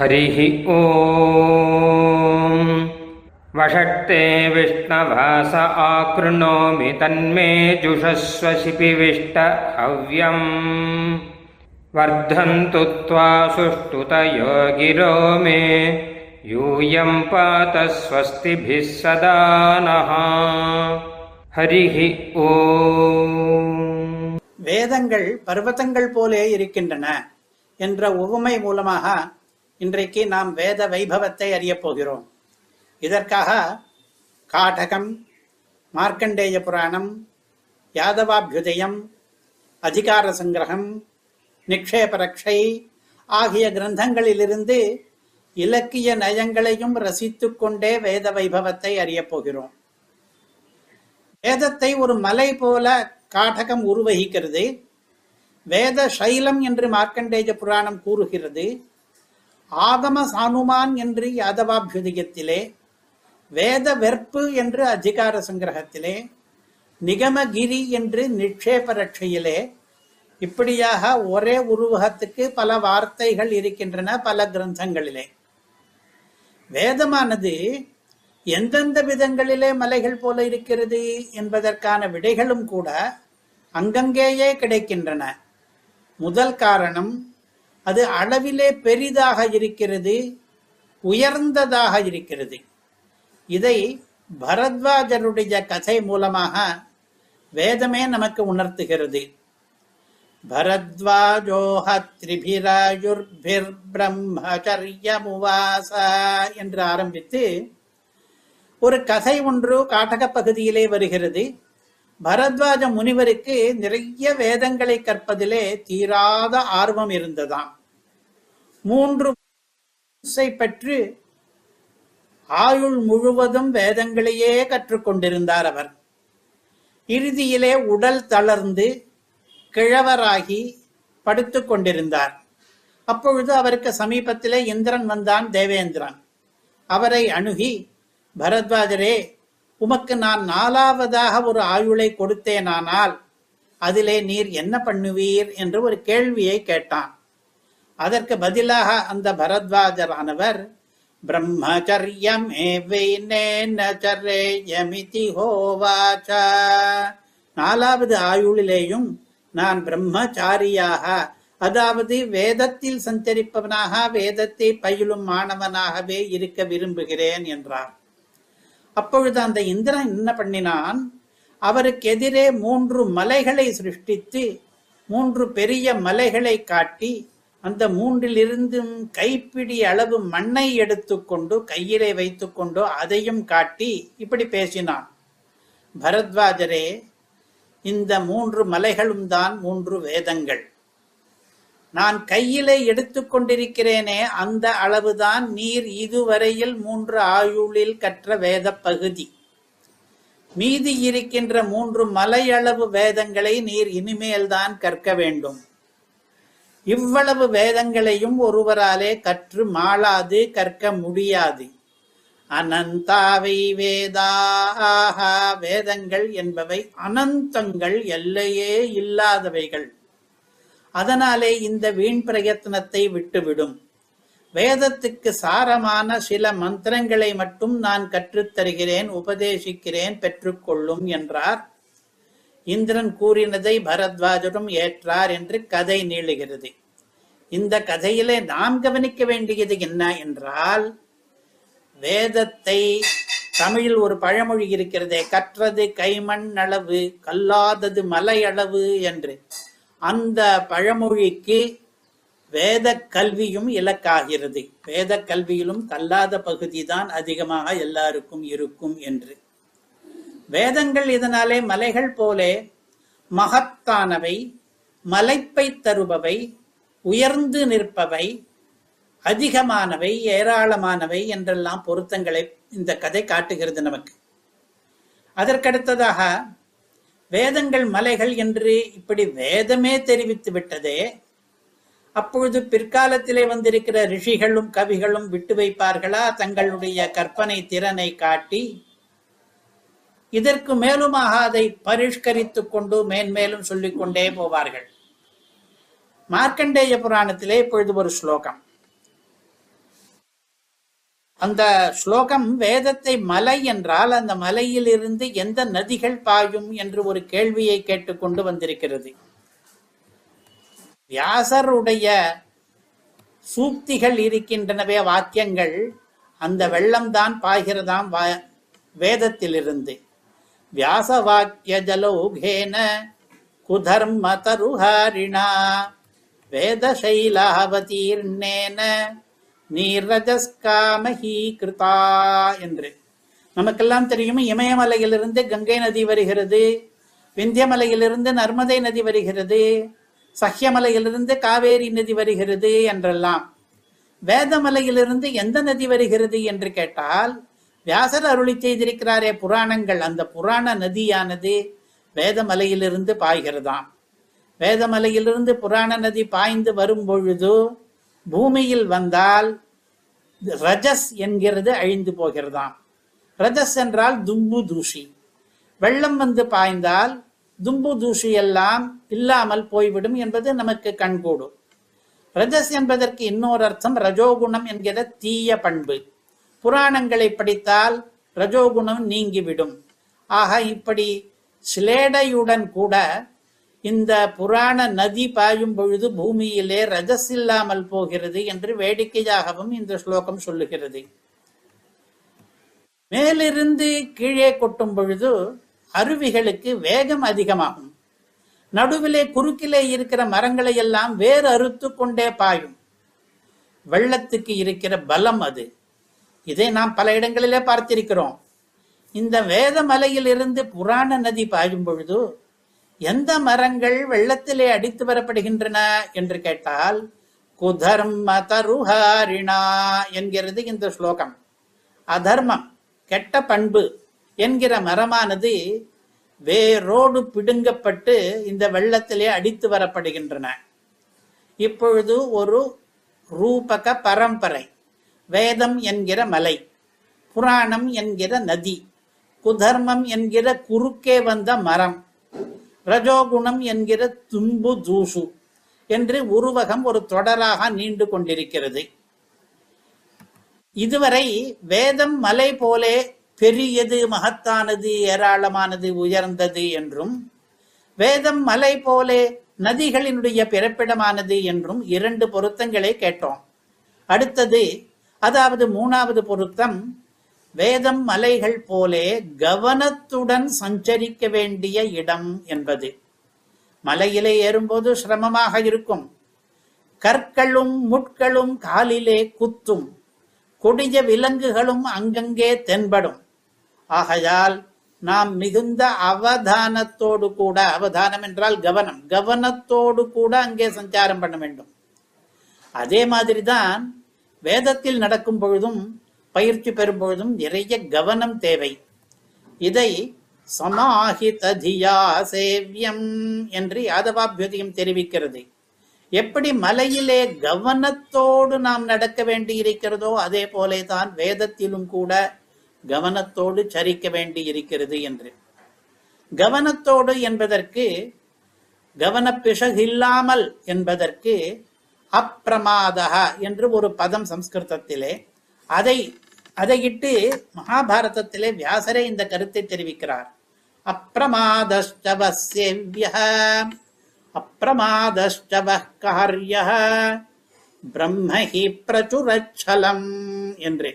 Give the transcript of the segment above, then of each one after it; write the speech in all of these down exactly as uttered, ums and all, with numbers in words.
ஹரிஹி ஓம். வஷக்தே விஷ்ணவாஸ ஆக்ருணோமி தன்மே ஜுஷஸ்வ சிபிவிஷ்ட ஹவ்யம். வர்தந்து த்வா சுஷ்டுதயோ கிரோ மே யூயம் பாத ஸ்வஸ்திபிஸ் சதா நஹ. ஹரிஹி ஓம். வேதங்கள் பர்வதங்கள் போலே இருக்கின்றன என்ற உவமை மூலமாக இன்றைக்கு நாம் வேத வைபவத்தை அறியப் போகிறோம். இதற்காக காடகம், மார்க்கண்டேய புராணம், யாதவாபியுதயம், அதிகார சங்கிரகம், நிக்ஷேபரக்ஷை ஆகிய கிரந்தங்களிலிருந்து இலக்கிய நயங்களையும் ரசித்துக் கொண்டே வேத வைபவத்தை அறியப் போகிறோம். வேதத்தை ஒரு மலை போல காடகம் உருவகிக்கிறது. வேத சைலம் என்று மார்க்கண்டேய புராணம் கூறுகிறது. ஆகம சானுமான் என்று யாதவாபியுதயத்திலே, வேத வெற்பு என்று அதிகார சங்கிரகத்திலே, நிகமகிரி என்று நிக்ஷேபரட்சையிலே, இப்படியாக ஒரே உருவகத்துக்கு பல வார்த்தைகள் இருக்கின்றன பல கிரந்தங்களிலே. வேதமானது எந்தெந்த விதங்களிலே மலைகள் போல இருக்கிறது என்பதற்கான விடைகளும் கூட அங்கங்கேயே கிடைக்கின்றன. முதல் காரணம், அது அளவிலே பெரிதாக இருக்கிறது, உயர்ந்ததாக இருக்கிறது. இதை பரத்வாஜருடைய கதை மூலமாக வேதமே நமக்கு உணர்த்துகிறது. பரத்வாஜோஹத்ரிபிராயுர்பிர்ப்ரம்மச்சரியமுவாச என்று ஆரம்பித்து ஒரு கதை ஒன்று காடக பகுதியிலே வருகிறது. பரத்வாஜ முனிவருக்கு நிறைய வேதங்களை கற்பதிலே தீராத ஆர்வம் இருந்ததாம். மூன்று பற்றி ஆயுள் முழுவதும் வேதங்களையே கற்றுக்கொண்டிருந்தார் அவர். இறுதியிலே உடல் தளர்ந்து கிழவராகி படுத்து கொண்டிருந்தார். அப்பொழுது அவருக்கு சமீபத்திலே இந்திரன் வந்தான், தேவேந்திரன். அவரை அணுகி, பரத்வாஜரே, உமக்கு நான் நாலாவதாக ஒரு ஆயுளை கொடுத்தேனானால் அதிலே நீர் என்ன பண்ணுவீர் என்று ஒரு கேள்வியை கேட்டான். அதற்கு பதிலாக அந்த பரத்வாஜரானவர், பிரம்மச்சரியம் ஏவைனேனச்சரேயமிதி ஹோவாசா, நாலாவது ஆயுளிலேயும் நான் பிரம்மச்சாரியாக, அதாவது வேதத்தில் சஞ்சரிப்பவனாக வேதத்தை பயிலும் மாணவனாகவே இருக்க விரும்புகிறேன் என்றார். அப்பொழுது அந்த இந்திரன் என்ன பண்ணினான், அவருக்கு எதிரே மூன்று மலைகளை சிருஷ்டித்து மூன்று பெரிய மலைகளை காட்டி அந்த மூன்றிலிருந்தும் கைப்பிடி அளவு மண்ணை எடுத்துக்கொண்டு கையிலே வைத்துக்கொண்டு அதையும் காட்டி இப்படி பேசினான். பரத்வாஜரே, இந்த மூன்று மலைகளும் தான் மூன்று வேதங்கள். நான் கையிலே எடுத்துக்கொண்டிருக்கிறேனே அந்த அளவுதான் நீர் இதுவரையில் மூன்று ஆயுளில் கற்ற வேத பகுதி. மீதி இருக்கின்ற மூன்று மலையளவு வேதங்களை நீர் இனிமேல் தான் கற்க வேண்டும். இவ்வளவு வேதங்களையும் ஒருவராலே கற்று மாளாது, கற்க முடியாது. அனந்தாவை வேதாக, வேதங்கள் என்பவை அனந்தங்கள், எல்லையே இல்லாதவைகள். அதனாலே இந்த வீண் பிரயத்தனத்தை விட்டுவிடும். வேதத்துக்கு சாரமான சில மந்திரங்களை மட்டும் நான் கற்றுத்தருகிறேன், உபதேசிக்கிறேன், பெற்றுக்கொள்ளும் என்றார். இந்திரன் கூறினதை பரத்வாஜரும் ஏற்றார் என்று கதை நீளுகிறது. இந்த கதையிலே நாம் கவனிக்க வேண்டியது என்ன என்றால், வேதத்தை தமிழில் ஒரு பழமொழி இருக்கிறதே, கற்றது கைமண் அளவு, கல்லாதது மலை அளவு என்று. அந்த பழமொழிக்கு வேத கல்வியும் இலக்காகிறது. வேத கல்வியிலும் கல்லாத பகுதி தான் அதிகமாக எல்லாருக்கும் இருக்கும் என்று. வேதங்கள் இதனாலே மலைகள் போலே மகத்தானவை, மலைப்பை தருபவை, உயர்ந்து நிற்பவை, அதிகமானவை, ஏராளமானவை என்றெல்லாம் பொருத்தங்களை இந்த கதை காட்டுகிறது நமக்கு. அதற்கடுத்ததாக, வேதங்கள் மலைகள் என்று இப்படி வேதமே தெரிவித்து விட்டதே, அப்பொழுது பிற்காலத்திலே வந்திருக்கிற ரிஷிகளும் கவிகளும் விட்டு வைப்பார்களா தங்களுடைய கற்பனை திறனை காட்டி? இதற்கு மேலுமாக அதை பரிஷ்கரித்துக் கொண்டு மேன்மேலும் சொல்லிக்கொண்டே போவார்கள். மார்க்கண்டேய புராணத்திலே இப்பொழுது ஒரு ஸ்லோகம், அந்த ஸ்லோகம் வேதத்தை மலை என்றால் அந்த மலையிலிருந்து எந்த நதிகள் பாயும் என்று ஒரு கேள்வியை கேட்டுக்கொண்டு வந்திருக்கிறது. வியாசருடைய சூக்திகள் இருக்கின்றனவே, வாக்கியங்கள், அந்த வெள்ளம்தான் பாய்கிறதாம் வேதத்திலிருந்து. வியாச வாக்கிய ஜலோகேன குதர்ம தருஹாரிணா வேதசைலாவதீர்ணேன நீரஜஸ்காமஹி கிருதா என்று நமக்கெல்லாம் தெரியும். இமயமலையிலிருந்து கங்கை நதி வருகிறது, விந்தியமலையிலிருந்து நர்மதை நதி வருகிறது, சஹ்யமலையிலிருந்து காவேரி நதி வருகிறது என்றெல்லாம். வேதமலையிலிருந்து எந்த நதி வருகிறது என்று கேட்டால், வியாசர் அருளி செய்திருக்கிறாரே புராணங்கள், அந்த புராண நதியானது வேதமலையிலிருந்து பாய்கிறதாம். வேதமலையிலிருந்து புராண நதி பாய்ந்து வரும் பொழுது பூமியில் வந்தால் ரஜஸ் என்கிறது அழிந்து போகிறதாம். ரஜஸ் என்றால் தும்பு தூசி. வெள்ளம் வந்து பாய்ந்தால் தும்பு தூசி எல்லாம் இல்லாமல் போய்விடும் என்பது நமக்கு கண்கூடும். ரஜஸ் என்பதற்கு இன்னொரு அர்த்தம் ரஜோகுணம் என்கிற தீய பண்பு. புராணங்களை படித்தால் ரஜோகுணம் நீங்கிவிடும். ஆக இப்படி சிலேடையுடன் கூட இந்த புராண நதி பாயும் பொழுது பூமியிலே ரஜஸ் இல்லாமல் போகிறது என்று வேடிக்கையாகவும் இந்த ஸ்லோகம் சொல்லுகிறது. மேலிருந்து கீழே கொட்டும் பொழுது அருவிகளுக்கு வேகம் அதிகமாகும். நடுவிலே குறுக்கிலே இருக்கிற மரங்களை எல்லாம் வேர் அறுத்து கொண்டே பாயும். வெள்ளத்துக்கு இருக்கிற பலம் அது. இதை நாம் பல இடங்களிலே பார்த்திருக்கிறோம். இந்த வேத மலையிலிருந்து புராண நதி பாயும் பொழுது எந்த மரங்கள் வெள்ளத்திலே அடித்து வரப்படுகின்றன என்று கேட்டால், குதர்ம தருஹாரிணா என்கிறது இந்த ஸ்லோகம். அதர்மம், கெட்ட பண்பு என்கிற மரமானது வேரோடு பிடுங்கப்பட்டு இந்த வெள்ளத்திலே அடித்து வரப்படுகின்றன. இப்பொழுது ஒரு ரூபக பரம்பரை, வேதம் என்கிற மலை, புராணம் என்கிற நதி, குதர்மம் என்கிற குறுக்கே வந்த மரம், ரஜோகுணம் என்கிற தும்பு தூசு என்று உருவகம் ஒரு தொடராக நீண்டு கொண்டிருக்கிறது. இதுவரை வேதம் மலை போலே பெரியது, மகத்தானது, ஏராளமானது, உயர்ந்தது என்றும், வேதம் மலை போலே நதிகளினுடைய பிறப்பிடமானது என்றும் இரண்டு பொருத்தங்களை கேட்டோம். அடுத்தது, அதாவது மூணாவது பொருத்தம், வேதம் மலைகள் போலே கவனத்துடன் சஞ்சரிக்க வேண்டிய இடம் என்பது. மலையிலே ஏறும்போது சிரமமாக இருக்கும். கற்களும் முட்களும் காலிலே குத்தும், கொடிய விலங்குகளும் அங்கங்கே தென்படும். ஆகையால் நாம் மிகுந்த அவதானத்தோடு கூட, அவதானம் என்றால் கவனம், கவனத்தோடு கூட அங்கே சஞ்சாரம் பண்ண வேண்டும். அதே மாதிரிதான் வேதத்தில் நடக்கும் பொழுதும் பயிற்சி பெறும் பொழுதும் நிறைய கவனம் தேவை. இதை சமாஹிததியா சேவ்யம் என்று யாதவாபியுதயம் தெரிவிக்கிறது. எப்படி மலையிலே கவனத்தோடு நாம் நடக்க வேண்டி இருக்கிறதோ அதே போலேதான் வேதத்திலும் கூட கவனத்தோடு சரிக்க வேண்டி இருக்கிறது என்று. கவனத்தோடு என்பதற்கு, கவனப்பிசகில்லாமல் என்பதற்கு அப்பிரமாதஹா என்று ஒரு பதம் சம்ஸ்கிருதத்திலே. அதை அதையிட்டு மகாபாரதத்திலே வியாசரே இந்த கருத்தை தெரிவிக்கிறார். அப்பிரமாதஸ்தவ சேவ்யஹ அப்பிரமாதஸ்தவ கார்யஹ பிரம்மஹி பிரசுரச்சலம் என்று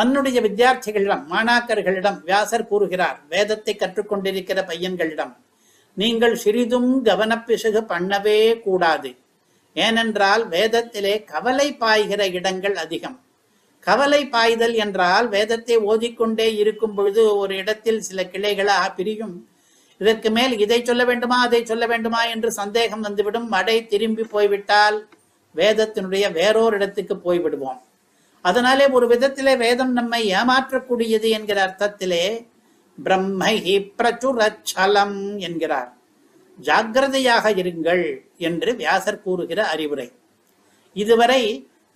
தன்னுடைய வித்தியார்த்திகளிடம், மாணாக்கர்களிடம் வியாசர் கூறுகிறார். வேதத்தை கற்றுக்கொண்டிருக்கிற பையன்களிடம், நீங்கள் சிறிதும் கவனப்பிசகு பண்ணவே கூடாது. ஏனென்றால் வேதத்திலே கவலை பாய்கிற இடங்கள் அதிகம். கவலை பாய்தல் என்றால் வேதத்தை ஓதிக்கொண்டே இருக்கும் பொழுது ஒரு இடத்தில் சில கிளைகளாக பிரியும். இதற்கு மேல் இதை சொல்ல வேண்டுமா அதை சொல்ல வேண்டுமா என்று சந்தேகம் வந்துவிடும். மடை திரும்பி போய்விட்டால் வேதத்தினுடைய வேறோர் இடத்துக்கு போய்விடுவோம். அதனாலே ஒரு விதத்திலே வேதம் நம்மை ஏமாற்றக்கூடியது என்கிற அர்த்தத்திலே பிரம்மைஹி பிரசுரச்சலம் என்கிறார். ஜாக்கிரதையாக இருங்கள் என்று வியாசர் கூறுகிற அறிவுரை. இதுவரை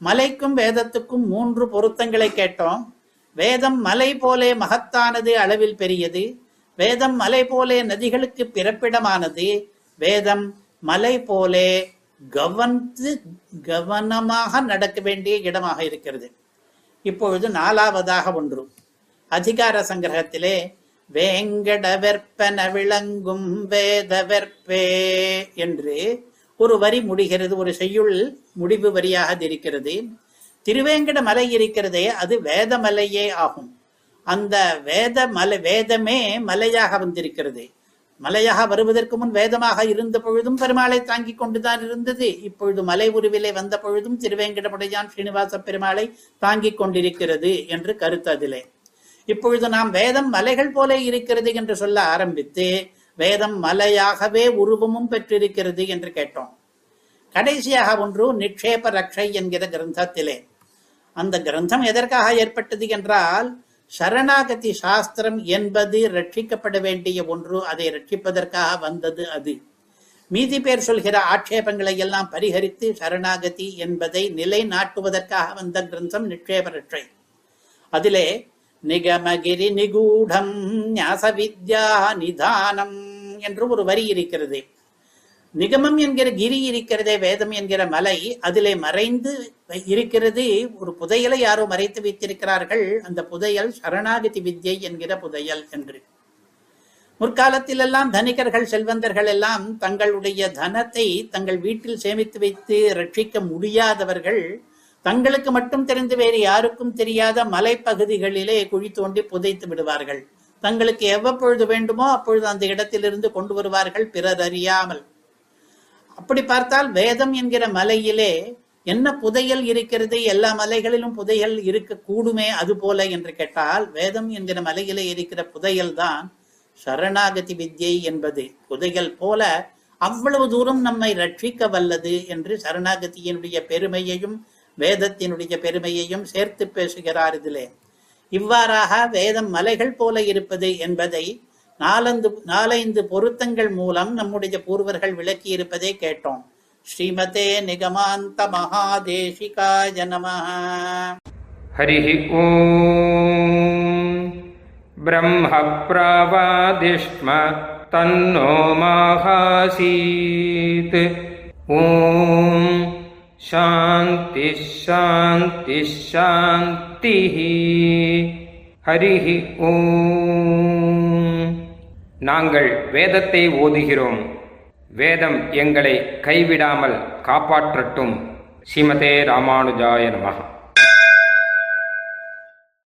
மலைக்கும் வேதத்துக்கும் மூன்று பொருத்தங்களை கேட்டோம். வேதம் மலை போலே மகத்தானது, அளவில் பெரியது. வேதம் மலை போலே நதிகளுக்கு பிறப்பிடமானது. வேதம் மலை போலே கவனித்து கவனமாக நடக்க வேண்டிய இடமாக இருக்கிறது. இப்பொழுது நாலாவதாக ஒன்று, அதிகார சங்கிரகத்திலே வேங்கட வெற்பன விளங்கும் வேத வெற்பே என்று ஒரு வரி முடிகிறது. ஒரு செய்யுள் முடிவு வரியாக இருக்கிறது. திருவேங்கட மலை இருக்கிறதே அது வேதமலையே ஆகும். அந்த வேத மலை வேதமே மலையாக வந்திருக்கிறது. மலையாக வருவதற்கு முன் வேதமாக இருந்த பொழுதும் பெருமாளை தாங்கி கொண்டுதான் இருந்தது. இப்பொழுது மலை உருவிலே வந்த பொழுதும் திருவேங்கடமுடையான் ஸ்ரீனிவாச பெருமாளை தாங்கி கொண்டிருக்கிறது என்று கருத்து அதிலே. இப்பொழுது நாம் வேதம் மலைகள் போல இருக்கிறது என்று சொல்ல ஆரம்பித்து வேதம் மலையாகவே உருவமும் பெற்றிருக்கிறது என்று கேட்டோம். கடைசியாக ஒன்று நிக்ஷேப ரக்ஷை என்கிற கிரந்தத்திலே, அந்த கிரந்தம் எதற்காக ஏற்பட்டது என்றால் சரணாகதி சாஸ்திரம் என்பது ரட்சிக்கப்பட வேண்டிய ஒன்று, அதை ரட்சிப்பதற்காக வந்தது. அது மீதி பேர் சொல்கிற ஆட்சேபங்களை எல்லாம் பரிஹரித்து சரணாகதி என்பதை நிலைநாட்டுவதற்காக வந்த கிரந்தம் நிக்ஷேப ரக்ஷை. அதிலே நிகமகிரி நிகூடம் ஞாச வித்யா நிதானம் என்று ஒரு வரி இருக்கிறது. நிகமம் என்கிற கிரி இருக்கிறதே, வேதம் என்கிற மலை, அதிலே மறைந்து இருக்கிறது. ஒரு புதையலை யாரோ மறைத்து வைத்திருக்கிறார்கள். அந்த புதையல் சரணாகதி வித்யை என்கிற புதையல் என்று. முற்காலத்திலெல்லாம் தனிகர்கள் செல்வந்தர்கள் எல்லாம் தங்களுடைய தனத்தை தங்கள் வீட்டில் சேமித்து வைத்து ரட்சிக்க முடியாதவர்கள் தங்களுக்கு மட்டும் தெரிந்து வேறு யாருக்கும் தெரியாத மலைப்பகுதிகளிலே குழி தோண்டி புதைத்து விடுவார்கள். தங்களுக்கு எவ்வப்பொழுது வேண்டுமோ அப்பொழுது அந்த இடத்திலிருந்து கொண்டு வருவார்கள் பிறர் அறியாமல். அப்படி பார்த்தால் வேதம் என்கிற மலையிலே என்ன புதையல் இருக்கிறது, எல்லா மலைகளிலும் புதையல் இருக்க கூடுமே அது போல என்று கேட்டால், வேதம் என்கிற மலையிலே இருக்கிற புதையல் தான் சரணாகதி வித்யை என்பது. புதையல் போல அவ்வளவு தூரம் நம்மை ரட்சிக்க வல்லது என்று சரணாகதியினுடைய பெருமையையும் வேதத்தினுடைய பெருமையையும் சேர்த்து பேசுகிறார் இதிலே. இவ்வாறாக வேதம் மலைகள் போல இருப்பது என்பதை நாலந்து நாலைந்து பொருத்தங்கள் மூலம் நம்முடைய பூர்வர்கள் விளக்கி இருப்பதை கேட்டோம். ஸ்ரீமதே நிகமாந்த மகாதேசிகாய நமஹ. ஹரிஹி ஓம். பிரம்ம ப்ரவாதிஷ்ம தன்னோ மகாசீத். ஓம் சாந்தி சாந்தி சாந்தி. ஹரிஹி ஓம். நாங்கள் வேதத்தை ஓதுகிறோம், வேதம் எங்களை கைவிடாமல் காப்பாற்றட்டும். ஸ்ரீமதே ராமானுஜாய நமஹ.